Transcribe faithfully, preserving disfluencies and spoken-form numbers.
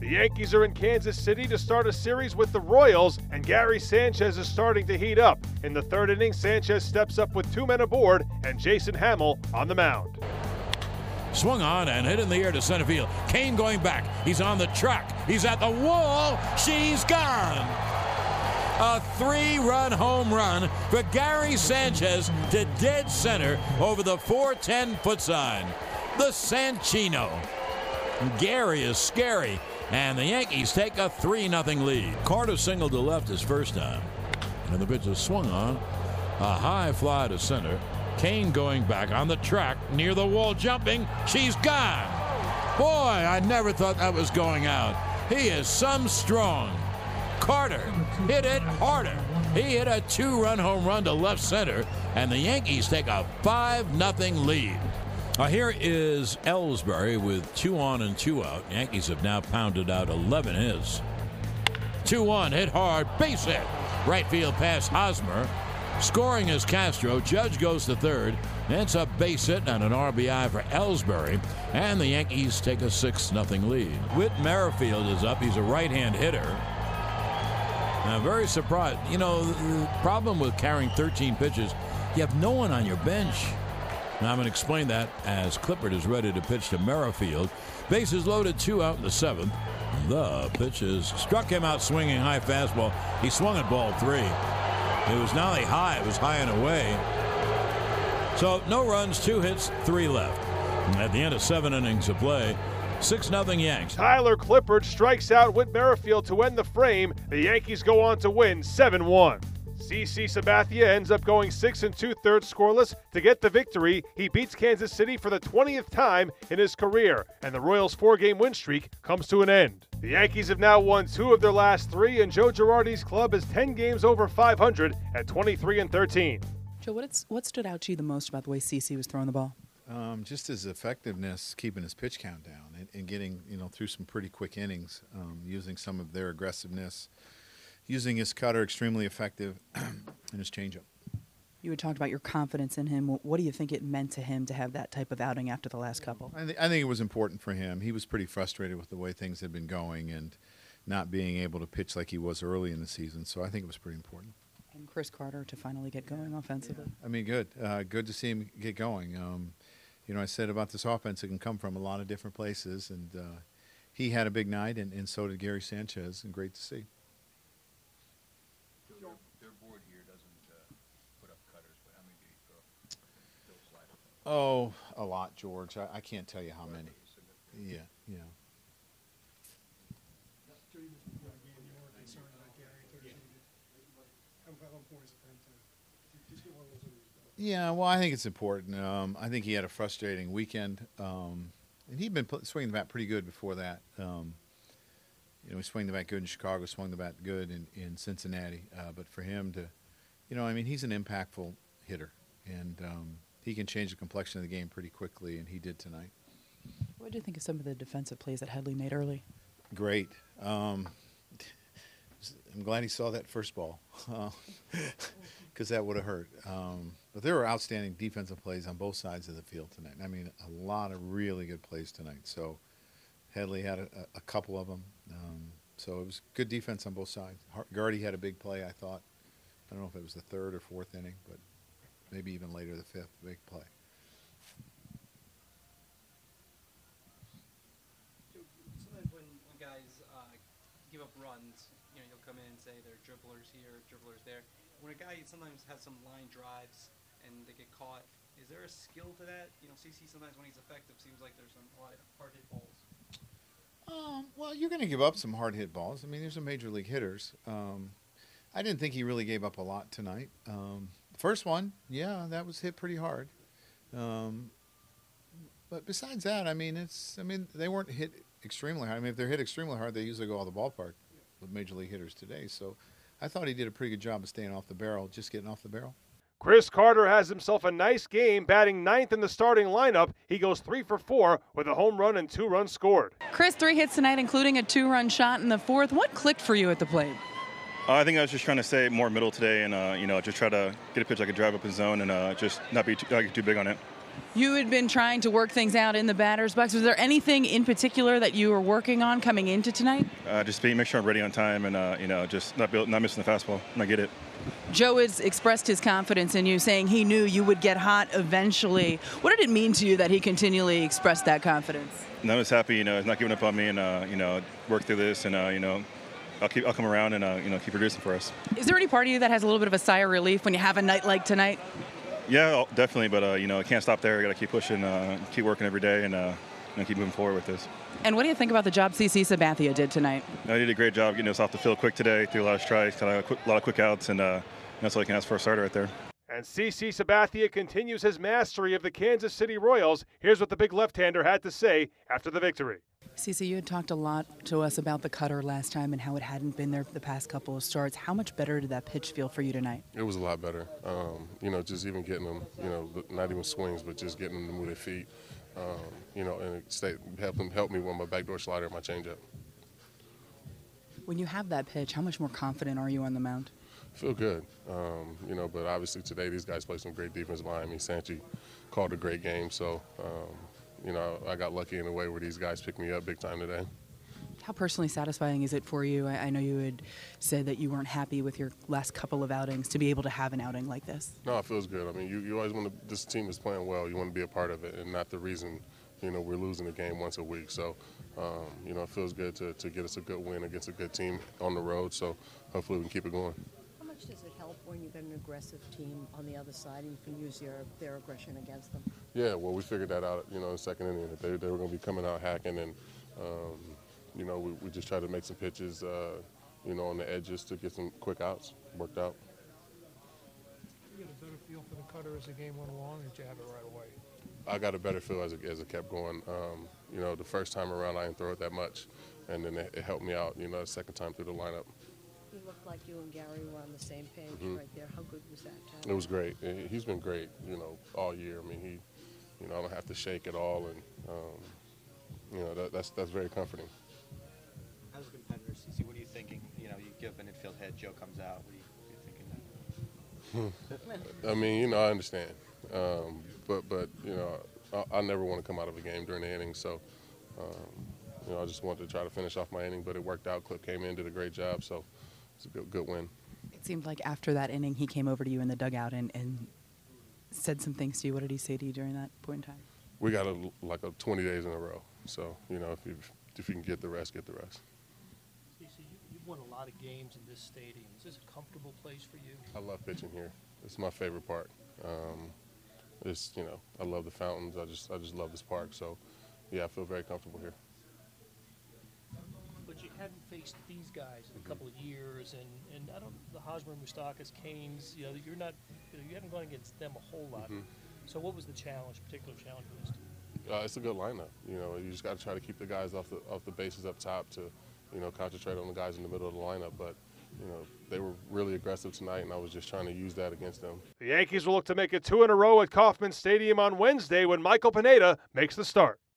The Yankees are in Kansas City to start a series with the Royals, and Gary Sanchez is starting to heat up. In the third inning, Sanchez steps up with two men aboard and Jason Hammel on the mound. Swung on and hit in the air to center field. Kane going back. He's on the track. He's at the wall. She's gone. A three-run home run for Gary Sanchez to dead center over the four ten foot sign. The Sanchino. Gary is scary, and the Yankees take a three nothing lead. Carter singled to left his first time, and the pitch was swung on. A high fly to center. Kane going back on the track near the wall, jumping. She's gone. Boy, I never thought that was going out. He is some strong. Carter hit it harder. He hit a two-run home run to left center, and the Yankees take a five nothing lead. Uh, here is Ellsbury with two on and two out. Yankees have now pounded out eleven hits. two one, hit hard, base hit. Right field pass, Hosmer. Scoring is Castro. Judge goes to third. It's a base hit and an R B I for Ellsbury, and the Yankees take a six nothing lead. Whit Merrifield is up. He's a right-hand hitter. I'm very surprised. You know, the problem with carrying thirteen pitches, you have no one on your bench. Now I'm going to explain that as Clippard is ready to pitch to Merrifield. Bases loaded, two out in the seventh. The pitch is struck him out swinging, high fastball. He swung at ball three. It was not only high, it was high and away. So no runs, two hits, three left. And at the end of seven innings of play, six nothing Yanks. Tyler Clippard strikes out Whit Merrifield to end the frame. The Yankees go on to win seven one. C C. Sabathia ends up going six and two-thirds scoreless to get the victory. He beats Kansas City for the twentieth time in his career, and the Royals' four-game win streak comes to an end. The Yankees have now won two of their last three, and Joe Girardi's club is ten games over five hundred at twenty-three and thirteen. Joe, what, it's, what stood out to you the most about the way C C was throwing the ball? Um, just his effectiveness, keeping his pitch count down and, and getting, you know, through some pretty quick innings, um, using some of their aggressiveness, using his cutter extremely effective and his changeup. You had talked about your confidence in him. What do you think it meant to him to have that type of outing after the last couple? I, th I think it was important for him. He was pretty frustrated with the way things had been going and not being able to pitch like he was early in the season, so I think it was pretty important. And Chris Carter to finally get going offensively. Yeah. I mean, good. Uh, good to see him get going. Um, You know, I said about this offense, it can come from a lot of different places, and uh, he had a big night, and, and so did Gary Sanchez, and great to see. So their, their board here doesn't uh, put up cutters, but how many do you throw? Oh, a lot, George. I, I can't tell you how many. Yeah, yeah. Yeah, well, I think it's important. Um, I think he had a frustrating weekend, um, and he'd been swinging the bat pretty good before that. Um, you know, he swung the bat good in Chicago, swung the bat good in, in Cincinnati. Uh, but for him to, you know, I mean, he's an impactful hitter, and um, he can change the complexion of the game pretty quickly, and he did tonight. What do you think of some of the defensive plays that Headley made early? Great. Um, I'm glad he saw that first ball, because that would have hurt. Um, But there were outstanding defensive plays on both sides of the field tonight. I mean, a lot of really good plays tonight. So Headley had a, a couple of them. Um, so it was good defense on both sides. Gardy had a big play, I thought. I don't know if it was the third or fourth inning, but maybe even later the fifth, big play. Sometimes when you guys uh, give up runs, you know, you'll come in and say there are dribblers here, dribblers there. When a guy sometimes has some line drives, and they get caught. Is there a skill to that? You know, C C sometimes when he's effective seems like there's some hard, hard hit balls. Um, well, you're going to give up some hard hit balls. I mean, there's some major league hitters. Um, I didn't think he really gave up a lot tonight. Um, the first one, yeah, that was hit pretty hard. Um, but besides that, I mean, it's. I mean, they weren't hit extremely hard. I mean, if they're hit extremely hard, they usually go out of the ballpark yeah. with major league hitters today. So, I thought he did a pretty good job of staying off the barrel, just getting off the barrel. Chris Carter has himself a nice game, batting ninth in the starting lineup. He goes three for four with a home run and two runs scored. Chris, three hits tonight, including a two-run shot in the fourth. What clicked for you at the plate? Uh, I think I was just trying to stay more middle today, and uh, you know, just try to get a pitch I could drive up in zone, and uh, just not be too, not get too big on it. You had been trying to work things out in the batter's box. Was there anything in particular that you were working on coming into tonight? Uh, just being, make sure I'm ready on time and, uh, you know, just not, build, not missing the fastball when I get it. Joe has expressed his confidence in you, saying he knew you would get hot eventually. What did it mean to you that he continually expressed that confidence? No, I was happy, you know, he's not giving up on me and, uh, you know, work through this and, uh, you know, I'll, keep, I'll come around and, uh, you know, keep producing for us. Is there any part of you that has a little bit of a sigh of relief when you have a night like tonight? Yeah, definitely, but, uh, you know, I can't stop there. I got to keep pushing, uh, keep working every day, and uh, you know, keep moving forward with this. And what do you think about the job C C. Sabathia did tonight? No, he did a great job getting us off the field quick today, threw a lot of strikes, got a lot of quick outs, and uh, that's all you can ask for a starter right there. And C C. Sabathia continues his mastery of the Kansas City Royals. Here's what the big left-hander had to say after the victory. C C, you had talked a lot to us about the cutter last time and how it hadn't been there for the past couple of starts. How much better did that pitch feel for you tonight? It was a lot better. Um, you know, just even getting them, you know, not even swings, but just getting them to move their feet, um, you know, and stay, help them help me with my backdoor slider and my changeup. When you have that pitch, how much more confident are you on the mound? I feel good, um, you know, but obviously today these guys played some great defense behind me. Sanchez called a great game, so... Um, You know, I got lucky in a way where these guys picked me up big time today. How personally satisfying is it for you? I, I know you had said that you weren't happy with your last couple of outings to be able to have an outing like this. No, it feels good. I mean, you, you always want to, this team is playing well. You want to be a part of it and not the reason, you know, we're losing a game once a week. So, um, you know, it feels good to, to get us a good win against a good team on the road. So hopefully we can keep it going. How much does it help when you've got an aggressive team on the other side and you can use your, their aggression against them? Yeah, well, we figured that out, you know, in the second inning. They, they were going to be coming out hacking, and, um, you know, we, we just tried to make some pitches, uh, you know, on the edges to get some quick outs. Worked out. You had a better feel for the cutter as the game went along, or did you have it right away? I got a better feel as it, as it kept going. Um, you know, the first time around I didn't throw it that much, and then it, it helped me out, you know, the second time through the lineup. You looked like you and Gary were on the same page mm-hmm. right there. How good was that time? It was great. He's been great, you know, all year. I mean, he... You know, I don't have to shake at all, and, um, you know, that, that's that's very comforting. As a competitor, C C, what are you thinking? You know, you give an infield head, Joe comes out. What are you, what are you thinking? I mean, you know, I understand. Um, but, but you know, I, I never want to come out of a game during the inning. So, um, you know, I just wanted to try to finish off my inning, but it worked out. Clip came in, did a great job. So it's a good, good win. It seemed like after that inning, he came over to you in the dugout and, and – said some things to you. What did he say to you during that point in time? We got a, like a twenty days in a row. So, you know, if you, if you can get the rest, get the rest. C C, you, you've won a lot of games in this stadium. Is this a comfortable place for you? I love pitching here. It's my favorite part. Um, it's, you know, I love the fountains. I just, I just love this park. So, yeah, I feel very comfortable here. But you haven't faced these guys in a couple of years, and, and I don't the Hosmer, Mustakas, Canes. You know, you're not, you haven't gone against them a whole lot. Mm-hmm. So, what was the challenge? Particular challenge for this team? Uh, it's a good lineup. You know, you just got to try to keep the guys off the off the bases up top to, you know, concentrate on the guys in the middle of the lineup. But, you know, they were really aggressive tonight, and I was just trying to use that against them. The Yankees will look to make it two in a row at Kauffman Stadium on Wednesday when Michael Pineda makes the start.